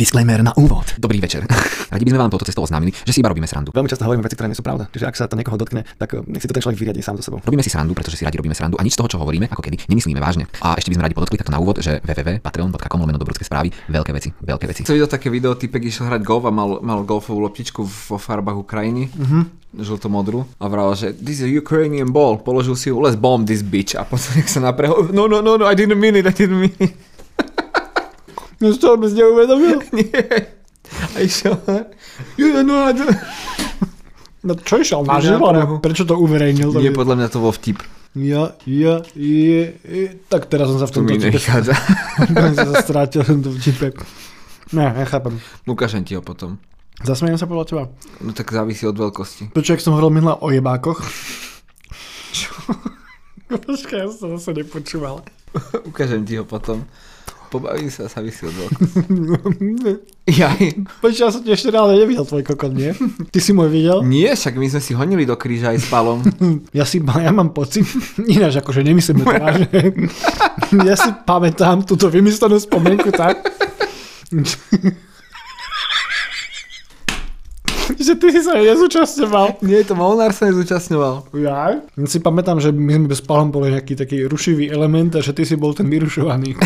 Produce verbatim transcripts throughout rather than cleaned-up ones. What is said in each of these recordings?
Disclaimer na úvod. Dobrý večer. Radi by sme vám touto cestou oznámili, že si iba robíme srandu. Veľmi často hovoríme veci, ktoré nie sú pravda. Čiže ak sa to niekoho dotkne, tak nech si to ten človek vyriadi sám so sebou. Robíme si srandu, pretože si radi robíme srandu a nič z toho, čo hovoríme, ako kedy, nemyslíme vážne. A ešte by sme radi podotkli takto na úvod, že www bodka patreon bodka com lomeno dobrucké správy, veľké veci, veľké veci. Som videl také video, typek išiel hrať golf a mal, mal golfovú loptičku vo farbách Ukrajiny. Mhm. Žltomodrú a vral, že this is a Ukrainian ball. Položil si ju, let's bomb this bitch. A potom jak sa napreho, no, no, no, no, I didn't mean it, I didn't mean it. No čo, by si neuvedomil? Nie. A išiel, yeah, no, I don't... No čo išiel? Naživo? Prečo to uverejnil? Nie, podľa mňa to bol vtip. Ja, ja, je, je. Tak teraz som sa v tomto vtipe... To mi nechádza. Teraz som sa strátil v tomto vtipe. Ne, nechápam. Ukážem ti ho potom. Zasmejem sa podľa teba? No tak závisí od veľkosti. Prečo, ak som hovoril minula o jebákoch? Čo? Počkaj, ja som zase nepočúval. Ukážem ti ho potom. Pobavím sa, závisí od veľkosti. Jaj. Počkaj, ja som ti ešte reálne nevidel tvoj kokot, nie? Ty si môj videl? Nie, však my sme si honili do kríža aj s Palom. Ja si, ja mám pocit, ináč akože nemyslím to vážne. Ja si pamätám túto vymyslenú spomienku, tak? Že ty si sa nezúčastňoval. Nie, to Molnár sa nezúčastňoval. Ja? Ja si pamätám, že my sme bez Palom boli nejaký taký rušivý element a že ty si bol ten vyrušovaný.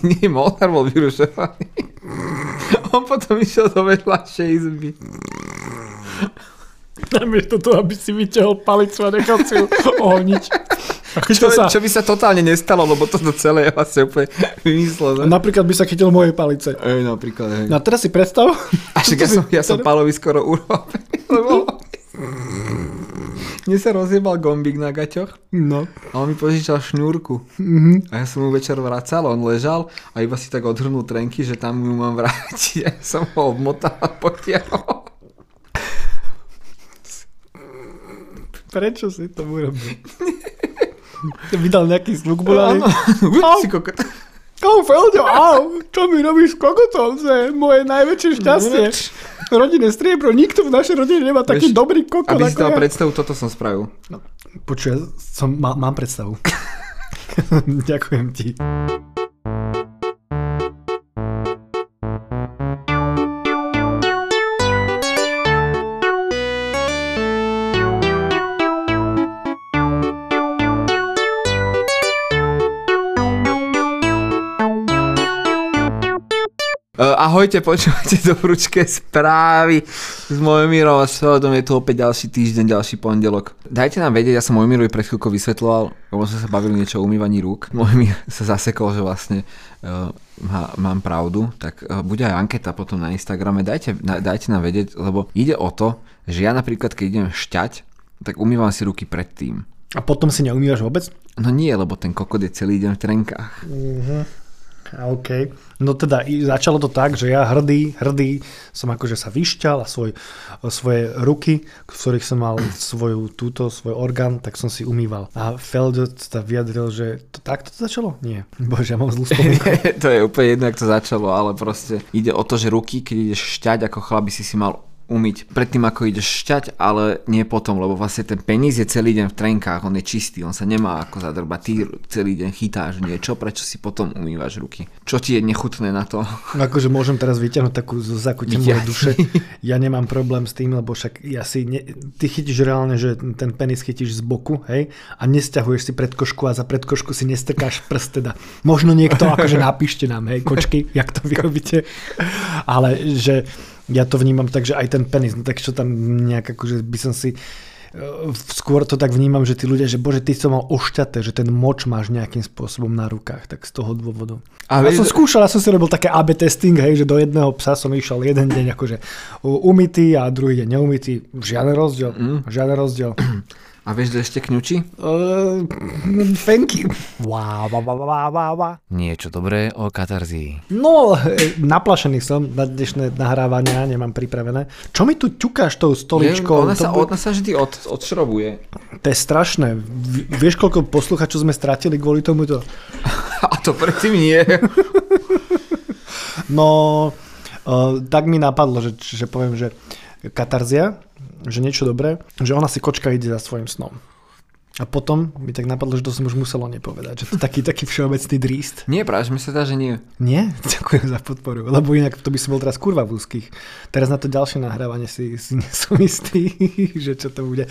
Nie, Molnár bol vyrušovaný. On potom išiel do vedľašej izby. Namiesto toho, aby si vyťahol palicu a nechal si ju ohoniť. Čo, sa... čo by sa totálne nestalo, lebo toto celé je vlastne úplne vymyslo. Napríklad by sa chytil moje palice. Ej, napríklad. Ej. No teraz si predstav. A však ja som, ja som Pálovi skoro urobil. Lebo... Mne sa rozjebal gombík na gaťoch. No. A on mi požičal šňúrku. Mm-hmm. A ja som mu večer vracal, on ležal a iba si tak odhrnul trenky, že tam ju mám vrátiť. Ja som ho obmotal a potiahol. Prečo si to urobil? Vydal nejaký sluk bolány. Au, au, Felďo, au, čo mi robíš s kokotom? To je moje najväčšie šťastie. Rodinné striebro, nikto v našej rodine nemá taký Veš, dobrý kokot. Aby si dal ja. Predstavu, toto som spravil. No, počuj, som, má, mám predstavu. Ďakujem ti. Ahojte, počúvate Dobručké správy s Mojmírom a Feldom, je tu opäť ďalší týždeň, ďalší pondelok. Dajte nám vedieť, ja som Mojmírovi pred chvíľkou vysvetľoval, lebo sme sa bavili niečo o umývaní rúk. Mojmír sa zasekol, že vlastne uh, má, mám pravdu, tak uh, bude aj anketa potom na Instagrame, dajte, na, dajte nám vedieť, lebo ide o to, že ja napríklad, keď idem šťať, tak umývam si ruky predtým. A potom si neumývaš vôbec? No nie, lebo ten kokot je celý deň v trenkách. Uh-huh. OK. No teda začalo to tak, že ja hrdý, hrdý som akože sa vyšťal a svoj, svoje ruky, v ktorých som mal svoju túto, svoj orgán, tak som si umýval. A Feldo teda vyjadril, že to, takto to začalo? Nie. Bože, ja mám zlú spomienku. To je úplne jedno, jak to začalo, ale proste ide o to, že ruky, keď ideš šťať, ako chlap by si si mal umyť predtým, ako ideš šťať, ale nie potom, lebo vlastne ten penis je celý deň v trenkách, on je čistý, on sa nemá ako zadrbať, ty celý deň chytáš niečo, prečo si potom umývaš ruky? Čo ti je nechutné na to? Akože môžem teraz vyťahnuť takú zo zakutia mojej duše, ja nemám problém s tým, lebo však ja si, ne... ty chytíš reálne, že ten penis chytíš z boku, hej, a nesťahuješ si predkošku a za predkošku si nestrkáš prst, teda možno niekto, akože napíšte nám, hej, kočky, jak to vyrobíte, ale že ja to vnímam tak, že aj ten penis, no tak čo tam nejak akože by som si... Skôr to tak vnímam, že tí ľudia, že bože, ty som mal ošťaté, že ten moč máš nejakým spôsobom na rukách, tak z toho dôvodu. A ja som skúšal, ja som si robil také á bé testing, hej, že do jedného psa som išiel jeden deň akože umytý a druhý deň neumytý. Žiadny rozdiel, mm. žiadny rozdiel. A vieš, že ešte kňučí? Uh, Fenky. Wow, wow, wow, wow, wow. Niečo dobré o katarzii. No, naplašený som na dnešné nahrávania, nemám pripravené. Čo mi tu ťukáš tou stoličkou? Ona sa, ona sa vždy od, odšrobuje. To je strašné. Vieš, koľko posluchačov sme stratili kvôli tomuto? A to predtým nie. No, uh, tak mi napadlo, že, že poviem, že katarzia... že niečo dobré, že ona si kočka ide za svojím snom. A potom mi tak napadlo, že to som už muselo nepovedať, že to je taký, taký všeobecný dríst. Nie, práve, že mi sa dá, že nie. Nie? Ďakujem za podporu, lebo inak to by som bol teraz kurva v úzkých. Teraz na to ďalšie nahrávanie si, si nesom istý, že čo to bude.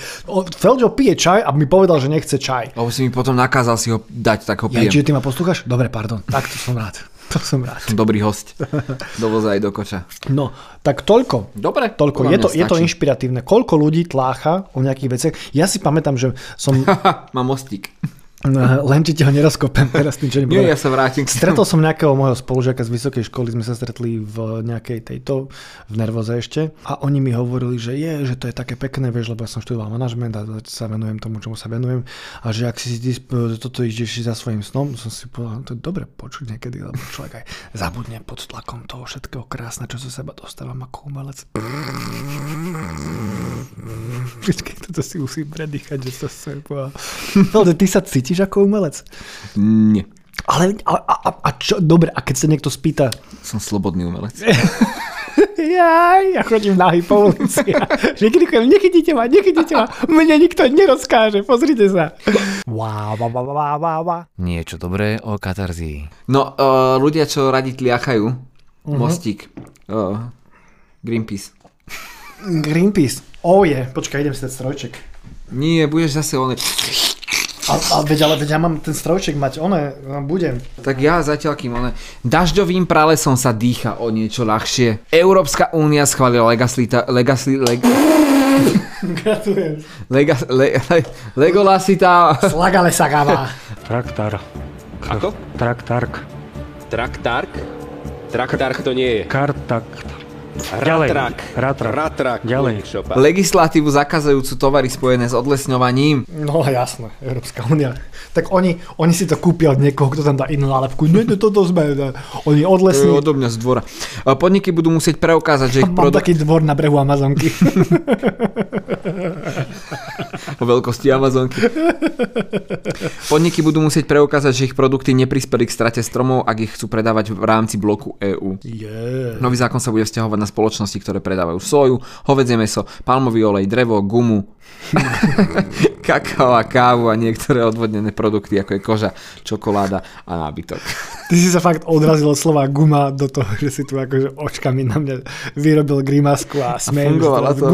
Feldžo pije čaj a mi povedal, že nechce čaj. Lebo si mi potom nakázal si ho dať, tak ho pijem. Ja, čiže ty ma poslúchaš? Dobre, pardon, tak to som rád. To som rád. Dobrý host. Do voza aj do koča. No, tak toľko. Dobre. Toľko. Je to, je to inšpiratívne. Koľko ľudí tlácha o nejakých veciach. Ja si pamätám, že som... Mám mostík. Len či ti ho nerozkopem. Teraz nič nebolo. Nie, ja sa vrátim. Stretol som nejakého môjho spolužiaka z vysokej školy. Sme sa stretli v nejakej tejto, v nervoze ešte. A oni mi hovorili, že je, že to je také pekné, vieš, lebo ja som študoval manažment a sa venujem tomu, čomu sa venujem. A že ak si toto ideš za svojím snom, som si povedal, to je dobre počuť niekedy, lebo človek aj zabudne pod tlakom toho všetkého krásne, čo sa seba dostávam ako umelec. Vždyť toto si musím predýchať, že to sa povedal. Ale ty sa cítiš ako umelec? Nie. Ale, a, a, a čo? Dobre, a keď sa niekto spýta... Som slobodný umelec. Ja, ja chodím nahý po ulici. Že krikujem, nechytíte ma, nechytíte ma. Mne nikto nerozkáže, pozrite sa. Wow, wow, wow, wow, wow. Niečo dobré o katarzii. No, uh, ľudia, čo radi tliachajú, uh-huh. Mostík, uh, Greenpeace. Greenpeace, oh je. Yeah. Počkaj, idem si dať strojček. Nie, budeš zase oné... A, a veď, ale veď ja mám ten strojček mať, one, budem. Tak ja zatiaľ kým, one. Dažďovým pralesom sa dýcha o niečo ľahšie. Európska únia schválila legaslita, legasli, leg... Gratulujem. Legas, le, le, legolasita... Slagale sa gáva. Traktár. Ako? Traktárk. Traktárk? Traktárk to nie je. Kartakt. Ratrak. Ratrak. Ratrak. Ďalej. Legislatívu zakazujúcu tovary spojené s odlesňovaním. No jasné, Európska únia. Tak oni, oni si to kúpia od niekoho, kto tam dá inú nálepku. Nie, nie, toto sme. Oni odlesní. To je odo mňa z dvora. Podniky budú musieť preukázať, že ich produkt... Mám taký dvor na brehu Amazonky. O veľkosti Amazonky. Podniky budú musieť preukázať, že ich produkty neprispeli k strate stromov, ak ich chcú predávať v rámci bloku é ú. Yeah. Nový zákon sa bude vzťahovať na spoločnosti, ktoré predávajú soju, hovädzie mäso, palmový olej, drevo, gumu, kakao a kávu a niektoré odvodnené produkty, ako je koža, čokoláda a nábytok. Ty si sa fakt odrazil od slova guma do toho, že si tu akože očkami na mňa vyrobil grimasku a smejú. A fungovala to.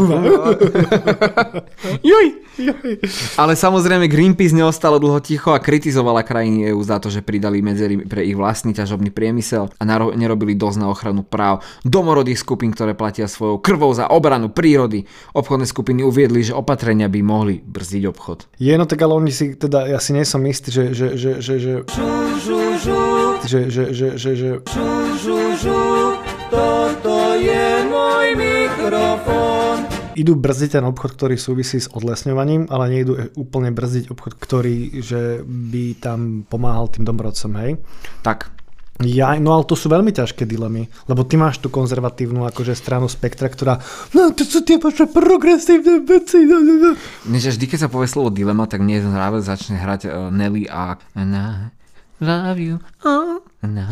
Juj, juj. Ale samozrejme Greenpeace neostalo dlho ticho a kritizovala krajiny é ú za to, že pridali medzery pre ich vlastný ťažobný priemysel a naro- nerobili dosť na ochranu práv domorodých skupín, ktoré platia svojou krvou za obranu prírody. Obchodné skupiny uviedli, že opatrenia by mohli brzdiť obchod. Je, no tak ale oni si, teda ja si nie som istý, že... že, že, že, že... Že, že, že, že, že... Žu, žu, žu, toto je môj mikrofón. Idú brzdiť ten obchod, ktorý súvisí s odlesňovaním, ale nejdú úplne brzdiť obchod, ktorý, že by tam pomáhal tým domorodcom, hej? Tak. Ja, no ale to sú veľmi ťažké dilemy, lebo ty máš tú konzervatívnu akože stranu spektra, ktorá no to sú tie vaše progresívne veci. Neže vždy, keď sa povie slovo dilema, tak mne zráve začne hrať uh, Nelly a... Na... Love you, oh, no,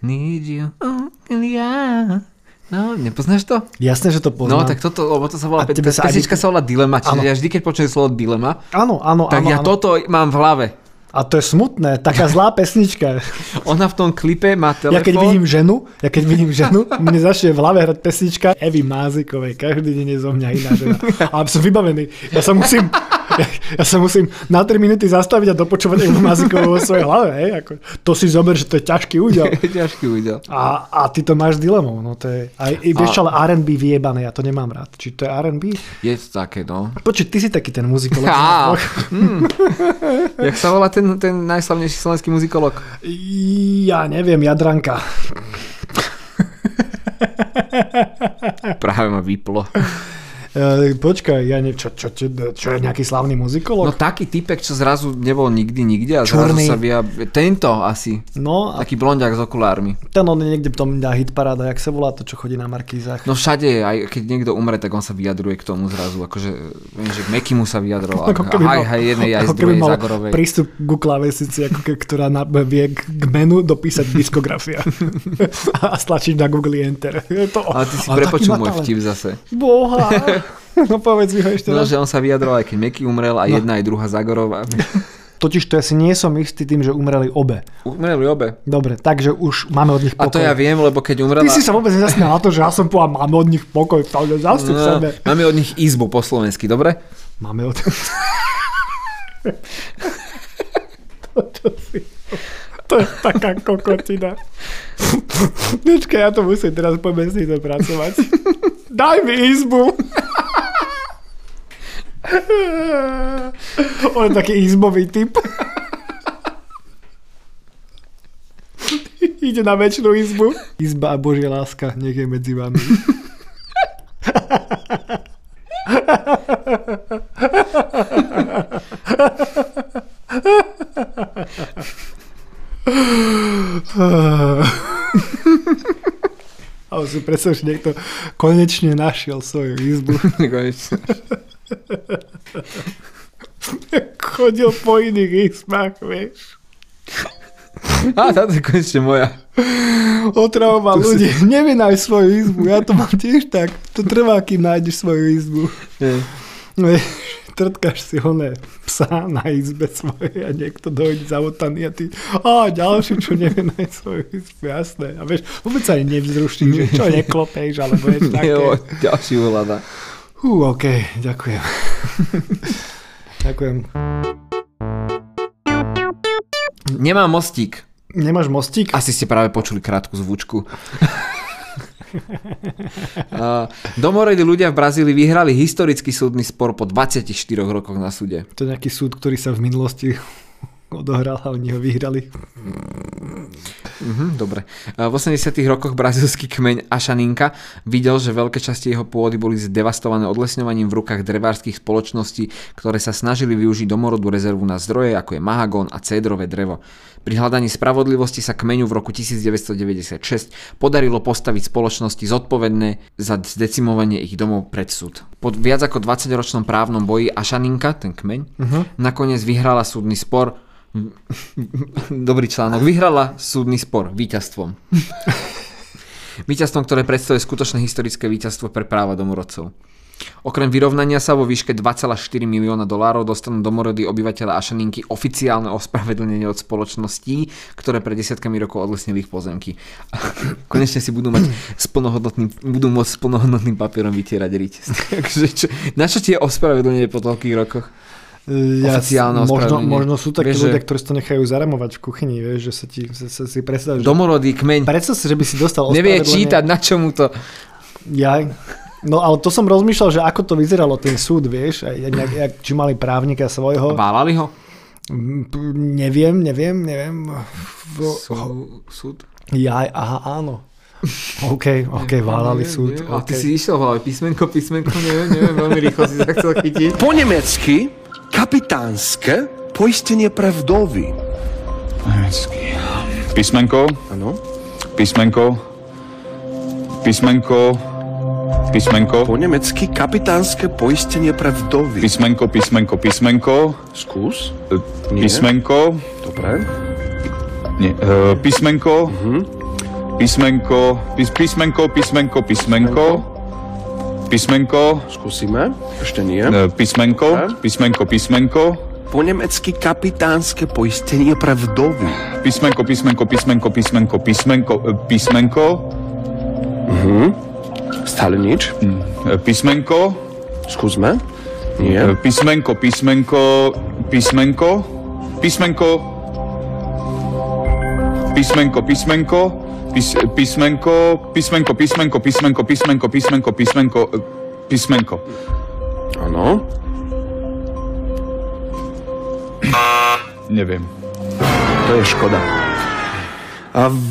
need you, oh, yeah. No, nepoznáš to? Jasné, že to poznám. No, tak toto, lebo to sa volá, pe- sa pesnička by... sa volá Dilema, čiže áno. Ja vždy, keď počujem slovo dilema, áno, áno, tak áno, ja áno. Toto mám v hlave. A to je smutné, taká zlá pesnička. Ona v tom klipe má telefón. Ja keď vidím ženu, ja keď vidím ženu, mne začne v hlave hrať pesnička Evy Mázikovej. Každý deň je zo mňa iná žena. Ale som vybavený. Ja sa musím, ja, ja sa musím na tri minúty zastaviť a dopočúvať Evu Mázikovú vo svojej hlave. Hej? Ako, to si zober, že to je ťažký údel. ťažký údel. A, a ty to máš dilemou. No to je, aj, vieš, ale er end bí vyjebané, ja to nemám rád. Či to je er end bí? Je to také, no. Počuť, ty si taký ten muzikolog. Jak sa volá ten ten najslavnejší slovenský muzikolog? Ja neviem, Jadranka. Práve ma vyplo. E, počkaj, ja neviem, čo, čo, čo, čo je nejaký slavný muzikolog? No taký typek, čo zrazu nebol nikdy nikde a zrazu Čurný. Sa via... Tento asi. No, taký blondiak s okulármi. Ten on niekde v tom dá hitparáda, jak sa volá to, čo chodí na markízach. No všade je, aj keď niekto umre, tak on sa vyjadruje k tomu zrazu. Akože, viem, že k Mekimu sa vyjadroval. Ako keby mal, aj, aj jednej, aj z druhej Zagorovej. Prístup ku klávesici, ako ke, ktorá na, vie k menu dopísať diskografia. A stlačiť na Google Enter. To, ale ty si prepočul môj vtip zase. Boha. No povedz mi ho ešte. No, že on sa vyjadroval, aj keď Meky umrel a no. jedna aj druhá Zagorová. Totiž to ja si nie som istý tým, že umreli obe. Umreli obe. Dobre, takže už máme od nich pokoj. A to ja viem, lebo keď umrela... Ty si sa vôbec nezasmial na to, že ja som povedal, máme od nich pokoj. Zastup no, sebe. Máme od nich izbu po slovensky, dobre? Máme od... Toto si... To je taká kokotina. Počkaj, ja to musím teraz po mesnice pracovať. Daj mi izbu. On je taký izbový typ. Ide na väčšinu izbu. Izba a Božia láska, nech je medzi vami. A už si predstav, že niekto konečne našiel svoju izbu. Konečne. Chodil po iných izbách, vieš. Á, táto je konečne moja. Otravoval ľudí. Si... Nevynájš svoju izbu, ja to mám tiež tak. To trvá, kým nájdeš svoju izbu. Je. Vieš. Trtkáš si oné psa na izbe svojej a niekto dojde zamotaný a ty, a ďalší, čo nevie nájsť svoju izbu, jasné. A vieš, vôbec sa ani nevzrušíš, že čo neklopejš, alebo je také. Jo, ďalší uľada. Hú, ok, ďakujem. Ďakujem. Nemám mostík. Nemáš mostík? Asi ste práve počuli krátku zvučku. Uh, domorodí ľudia v Brazílii vyhrali historický súdny spor po dvadsiatich štyroch rokoch na súde. To je nejaký súd, ktorý sa v minulosti odohral a oni ho vyhrali. Uh-huh, dobre. Uh, v osemdesiatych rokoch brazílsky kmeň Ašaninka videl, že veľké časti jeho pôdy boli zdevastované odlesňovaním v rukách drevárskych spoločností, ktoré sa snažili využiť domorodú rezervu na zdroje, ako je mahagón a cédrové drevo. Pri hľadaní spravodlivosti sa kmeňu v roku devätnásťstodeväťdesiatšesť podarilo postaviť spoločnosti zodpovedné za zdecimovanie ich domov pred súd. Po viac ako dvadsaťročnom právnom boji Ašaninka, ten kmeň, uh-huh. nakoniec vyhrala súdny spor. Dobrý článok. Vyhrala súdny spor víťazstvom. Víťazstvom, ktoré predstavuje skutočné historické víťazstvo pre práva domorodcov. Okrem vyrovnania sa vo výške dva celé štyri milióna dolárov dostanú domorodí obyvateľa Ašaninky oficiálne ospravedlnenie od spoločností, ktoré pred desiatkami rokov odlesnili ich pozemky. Konečne si budú mať plnohodnotným, budú môcť s plnohodnotným papierom vytierať riť. Na čo ti je ospravedlnenie po toľkých rokoch? Ja, oficiálne možno, možno sú takí ľudia, že... ktorí to nechajú zaramovať v kuchyni, vieš, že sa ti sa, sa si predstav, že... domorodý kmeň. Predstav si, že by si dostal nevie čítať, na čomu to... Ja... No ale to som rozmýšľal, že ako to vyzeralo ten súd, vieš, aj, aj, aj, či mali právnika svojho. Válali ho? Neviem, neviem, neviem. V... Sú, súd? Ja, aha, áno. OK, OK, neviem, válali neviem, súd. Neviem. Okay. A ty si išiel válali písmenko, písmenko, neviem, neviem, veľmi rýchlo si sa chcel chytiť. Po nemecky, kapitánske, poistenie pre vdovy. Nemecky. Písmenko. Áno. Písmenko. Písmenko. Písmenko. Po nemecky kapitánske poistenie pre vdovy. Písmenko, písmenko, písmenko. Skús. Nie. Písmenko. Dobre. Nie. E, písmenko. Uh-huh. Písmenko. Pís, písmenko, písmenko, písmenko. Písmenko. Skúsime. Ešte nie. E, písmenko. Dobre. Písmenko, písmenko. Po nemecky kapitánske poistenie pre vdovy. Písmenko, písmenko, písmenko, písmenko, písmenko, písmenko. Mhm. Stále nič. Písmenko. Skúsme. Nie. Písmenko, písmenko, písmenko. Písmenko. Písmenko, písmenko. Písmenko, písmenko, písmenko, písmenko, písmenko, písmenko, písmenko, písmenko. Áno. Neviem. To je škoda.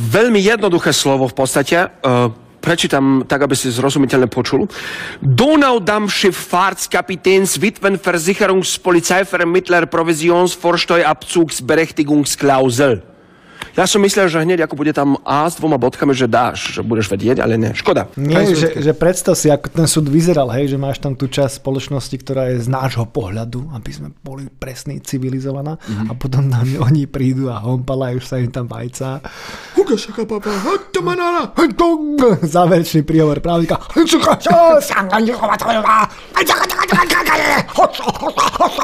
Veľmi jednoduché slovo v podstate... Prečítam tak, aby ste zrozumiteľne počul. Donaudampfschifffahrtskapitans Witwenversicherungspolizeivermittler Provisionsvorsteuerabzugsberechtigungsklausel. Ja som myslel, že hneď ako bude tam A s dvoma bodkami, že dáš, že budeš vedieť, ale ne. Škoda. Nie, že, že predstav si, ako ten súd vyzeral, hej, že máš tam tú časť spoločnosti, ktorá je z nášho pohľadu, aby sme boli presní, civilizovaná, mm-hmm. a potom nám oni prídu a hompala, už sa im tam vajca. Záverečný príhovor právnika.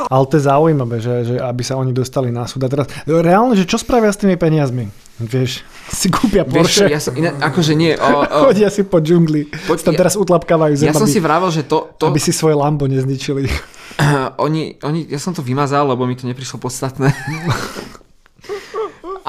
Ale to je zaujímavé, že, že aby sa oni dostali na súd. A teraz, reálne, že čo spravia s tými peniazmi? Vieš, si kúpia Porsche. Vieš, ja som iná, akože nie. O, o, Chodia si po džungli. Poď, tam teraz utlapkávajú zem. Ja som aby, si vravel, že to, to... Aby si svoje Lambo nezničili. Uh, oni, oni, ja som to vymazal, lebo mi to neprišlo podstatné.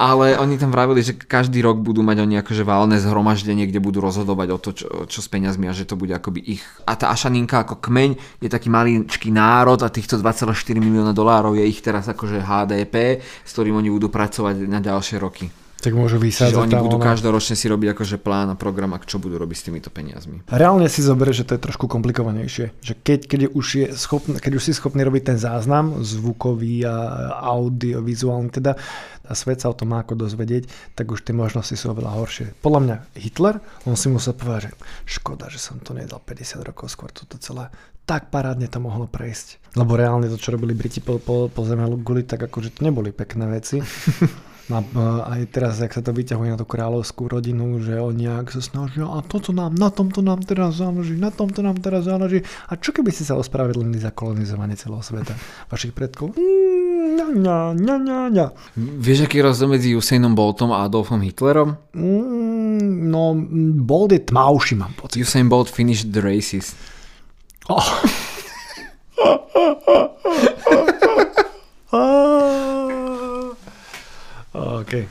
Ale oni tam vravili, že každý rok budú mať oni akože valné zhromaždenie, kde budú rozhodovať o to, čo, čo s peňazmi, a že to bude akoby ich. A tá Ašaninka ako kmeň je taký maličký národ a týchto dva celé štyri milióna dolárov je ich teraz akože há dé pé, s ktorým oni budú pracovať na ďalšie roky. Tak môžu vysádzať. Čiže oni budú ona... každoročne si robiť akože plán a program, ak čo budú robiť s týmito peniazmi. Reálne si zoberie, že to je trošku komplikovanejšie. Že keď, keď, už je schopný, keď už si schopný robiť ten záznam zvukový a audiovizuálny, teda a svet sa o tom má ako dozvedieť, tak už tie možnosti sú oveľa horšie. Podľa mňa Hitler, on si musel povedať, že škoda, že som to nedal päťdesiat rokov skôr toto celé. Tak parádne to mohlo prejsť. Lebo reálne to, čo robili Briti po, po, po Zemeguli, tak akože to neboli pekné veci. A aj teraz, ak sa to vyťahuje na tú kráľovskú rodinu, že oni ak sa snažia, a toto nám, na tomto nám teraz záleží, na tomto nám teraz záleží. A čo keby ste sa ospravedlnili za kolonizovanie celého sveta vašich predkov? Ňa, ňa, ňa, ňa, ňa. Vieš, aký rozdiel medzi Usainom Boltom a Adolfom Hitlerom? Mm, no, Bolt je tmavší, mám pocit. Usain Bolt finished the races. Oh. Okay.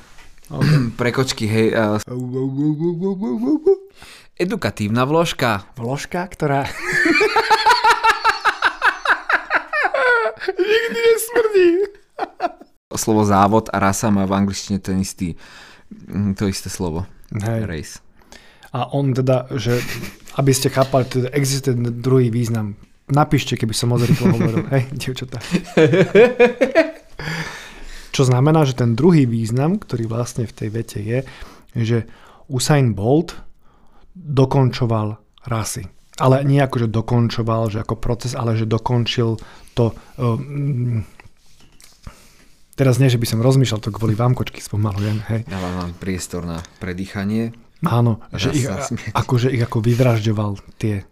Okay. Pre kočky, hej. Uh... Edukatívna vložka. Vložka, ktorá... Nikdy nesmrdí. Slovo závod a rasa má v angličtine ten istý, to isté slovo. Hej. Race. A on teda, že aby ste chápali, teda existuje druhý význam. Napíšte, keby som moc rýchlo hovoril. Hej, dievčatá. Čo znamená, že ten druhý význam, ktorý vlastne v tej vete je, že Usain Bolt dokončoval rasy. Ale nie ako, že dokončoval, že ako proces, ale že dokončil to... Um, teraz nie, že by som rozmýšľal, to kvôli vám kočky spomalujem. Hej. Ja vám mám priestor na predýchanie. Áno, že ich, akože ich ako vyvražďoval tie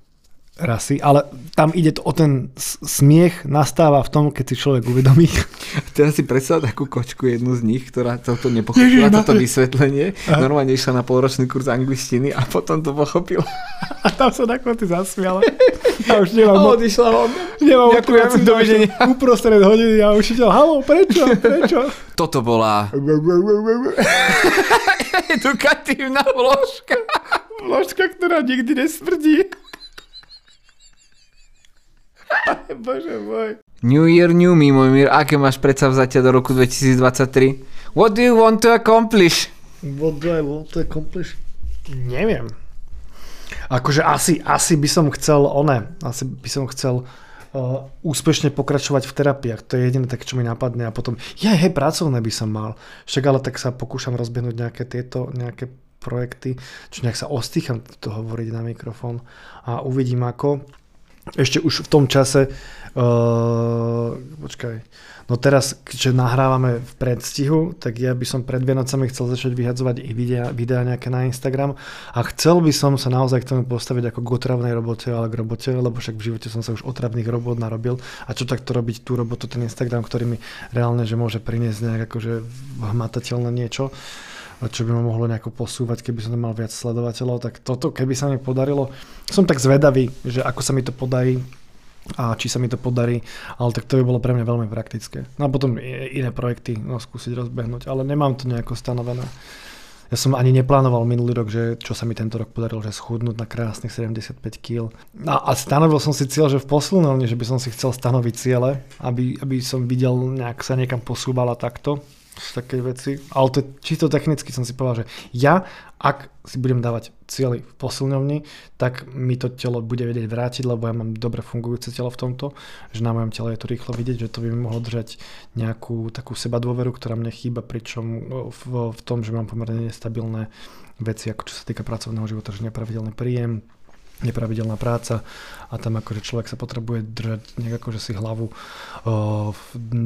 rasy, ale tam ide to o ten smiech, nastáva v tom, keď si človek uvedomí. Teraz si predstav takú kočku, jednu z nich, ktorá toto nepochopila, toto vysvetlenie. Aha. Normálne išla na polročný kurz angličtiny a potom to pochopila. A tam sa nakoniec zasmiala. Ja už nemám... A odišla on. Nemám odkúvací dovidenia. Uprostred hodiny a učiteľ, haló, prečo? Prečo? Toto bola... edukatívna vložka. Vložka, ktorá nikdy nesmrdí. Aj, bože môj. New Year, New Me, Mojmír. Aké máš predsavzatia do roku dvetisícdvadsaťtri? What do you want to accomplish? What do I want to accomplish? Neviem. Akože asi, asi by som chcel, one, asi by som chcel uh, úspešne pokračovať v terapiách. To je jediné tak, čo mi napadne. A potom, ja hej, pracovné by som mal. Však ale tak sa pokúšam rozbehnúť nejaké tieto, nejaké projekty. Čo nejak sa ostýcham to hovoriť na mikrofón. A uvidím ako... Ešte už v tom čase, uh, počkaj, no teraz, keď nahrávame v predstihu, tak ja by som pred Vianocami chcel začať vyhadzovať ich videá, videá nejaké na Instagram a chcel by som sa naozaj k tomu postaviť ako k otravnej robote, ale k robote, lebo však v živote som sa už otravných robot narobil a čo takto robiť tú robotu, ten Instagram, ktorý mi reálne, že môže priniesť nejak akože hmatateľné niečo, čo by ma mohlo nejako posúvať, keby som mal viac sledovateľov, tak toto, keby sa mi podarilo, som tak zvedavý, že ako sa mi to podarí a či sa mi to podarí, ale tak to by bolo pre mňa veľmi praktické. No a potom iné projekty, no skúsiť rozbehnúť, ale nemám to nejako stanovené. Ja som ani neplánoval minulý rok, že čo sa mi tento rok podarilo, že schudnúť na krásnych sedemdesiatpäť kíl. A, a stanovil som si cieľ, že v posilňovni, že by som si chcel stanoviť ciele, aby, aby som videl, nejak sa niekam posúbala takto. také veci, ale to je čisto technicky, som si povedal, že ja, ak si budem dávať cieľy v posilňovni, tak mi to telo bude vedieť vrátiť, lebo ja mám dobre fungujúce telo v tomto, že na mojom tele je to rýchlo vidieť, že to by mi mohlo držať nejakú takú sebadôveru, ktorá mne chýba, pričom v, v tom, že mám pomerne nestabilné veci, ako čo sa týka pracovného života, že nepravidelný príjem, nepravidelná práca a tam akože človek sa potrebuje držať nejak akože si hlavu o,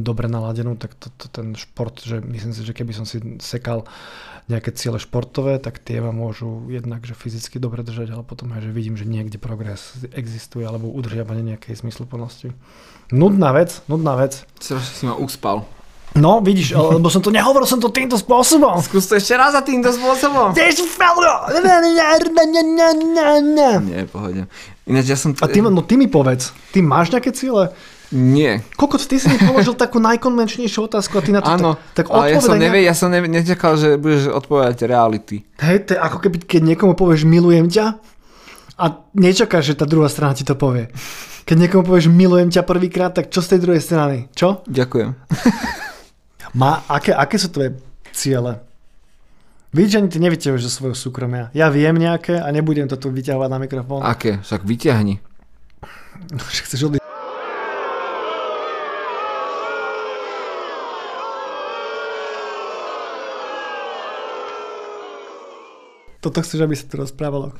dobre naladenú, tak to, to, ten šport, že myslím si, že keby som si sekal nejaké ciele športové, tak tie ma môžu jednak že fyzicky dobre držať, ale potom aj, že vidím, že niekde progres existuje alebo udržiavanie nejakej zmysluplnosti. Nudná vec, nudná vec. Strašne si ma uspal. No, vidíš, lebo som to nehovoril, som to týmto spôsobom. Skús to ešte raz a týmto spôsobom. Nie, pohode. Ináč ja som... T- a ty, no, ty mi povedz, ty máš nejaké ciele? Nie. Kokot, ty si mi položil takú najkonvenčnejšiu otázku a ty na to... Áno, tak, tak ale ja som, nevie, ja som nevie, nečakal, že budeš odpovedať reality. Hej, to je ako keby, keď niekomu povieš milujem ťa a nečakáš, že tá druhá strana ti to povie. Keď niekomu povieš milujem ťa prvýkrát, tak čo z tej druhej strany? Čo? Ďakujem. Má, aké, aké sú tvoje ciele? Vidíš, ani ty nevyťahuješ zo svojho súkromia. Ja viem nejaké a nebudem to tu vyťahovať na mikrofón. Aké? Však vyťahni. Však chceš odliť. Toto chceš, aby sa tu rozprávalo?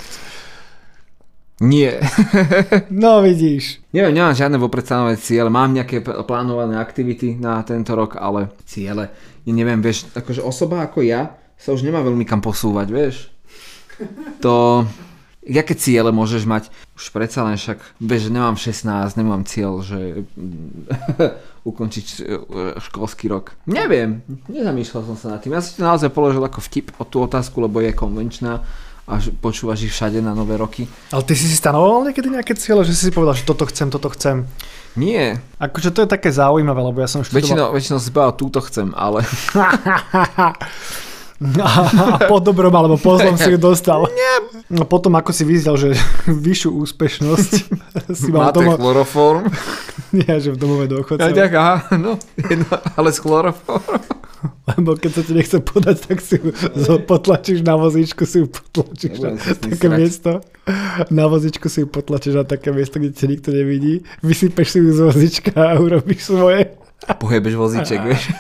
Nie. No vidíš. Neviem, nemám žiadne vopredstavené ciele. Mám nejaké plánované aktivity na tento rok, ale ciele. Neviem, vieš, akože osoba ako ja sa už nemá veľmi kam posúvať, vieš. To... Jaké ciele môžeš mať? Už predsa len však, vieš, nemám šestnásť, nemám cieľ, že ukončiť školský rok. Neviem, nezamýšľal som sa nad tým. Ja si to naozaj položil ako vtip o tú otázku, lebo je konvenčná. A počúvaš ich všade na nové roky. Ale ty si si stanoval niekedy nejaké cieľe, že si si povedal, že toto chcem, toto chcem? Nie. Akože to je také zaujímavé, lebo ja som študoval... Väčšinou si povedal, túto chcem, ale... A po dobrom alebo po zlom si ju dostal. Nie. No potom ako si vyzdel, že vyššiu úspešnosť si mal doma... Máte chloroform? Nie, že v domove dôchodcov. Ja, aha, no, ale s chloroformom. Lebo keď sa ti nechce podať, tak si ju potlačíš na vozíčku, si ju potlačíš na také srať. miesto. Na vozíčku si ju potlačíš na také miesto, kde ťa nikto nevidí. Vysypeš si ju z vozíčka a urobíš svoje. A pohebeš vozíček, a... vieš?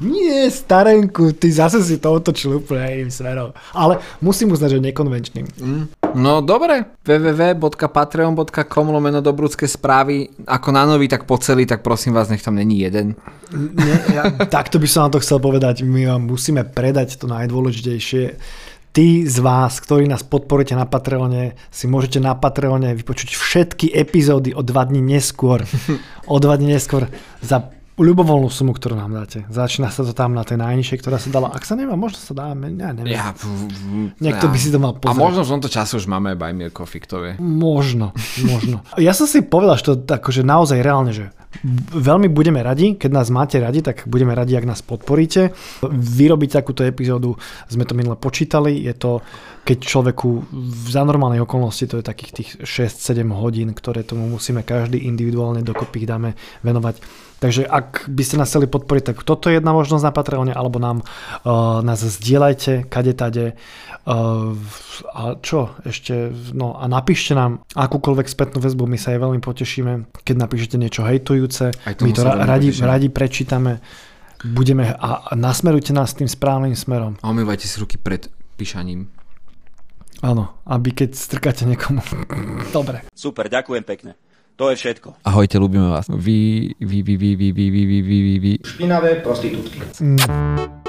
Nie, starenku, ty zase si to otočil úplne iným smerom. Ale musím uznať, že nekonvenčným. Mm. No dobre, double-u double-u double-u bodka patreon bodka com lomeno Dobrucké správy ako na nový, tak po celý, tak prosím vás, nech tam není jeden. Nie, ja, takto by som na to chcel povedať, my vám musíme predať to najdôležitejšie. Tí z vás, ktorí nás podporíte na Patreone, si môžete na Patreone vypočuť všetky epizódy o dva dni neskôr. O dva dni neskôr za ľubovoľnú sumu, ktorú nám dáte. Začína sa to tam na tej najnižšej, ktorá sa dala. Ak sa nemá, možno sa dáme, ja neviem. Ja, Niekto ja. by si to mal pozrieť. A možno v tomto čase už máme Buy Me a Coffee, kto vie. Možno, možno. Ja som si povedal, že to akože naozaj reálne, že veľmi budeme radi, keď nás máte radi, tak budeme radi, ak nás podporíte. Vyrobiť takúto epizódu, sme to minule počítali, je to, keď človeku za normálnej okolnosti, to je takých tých šesť sedem hodín, ktoré tomu musíme každý individuálne dokopy dáme venovať. Takže ak by ste nás chceli podporiť, tak toto je jedna možnosť na Patreone, alebo nám uh, nás zdieľajte, kade tade. Uh, a čo ešte? No a napíšte nám akúkoľvek spätnú väzbu, my sa jej veľmi potešíme, keď napíšete niečo hejtujúce, my to ra- radi, radi prečítame, budeme a nasmerujte nás tým správnym smerom. A umývajte si ruky pred píšaním. Áno, aby keď strkáte niekomu. Dobre. Super, ďakujem pekne. To je všetko. Ahojte, ľúbime vás. Vy, vy, vy, vy, vy, vy, vy, vy, vy, vy. Špinavé prostitútky. Mm.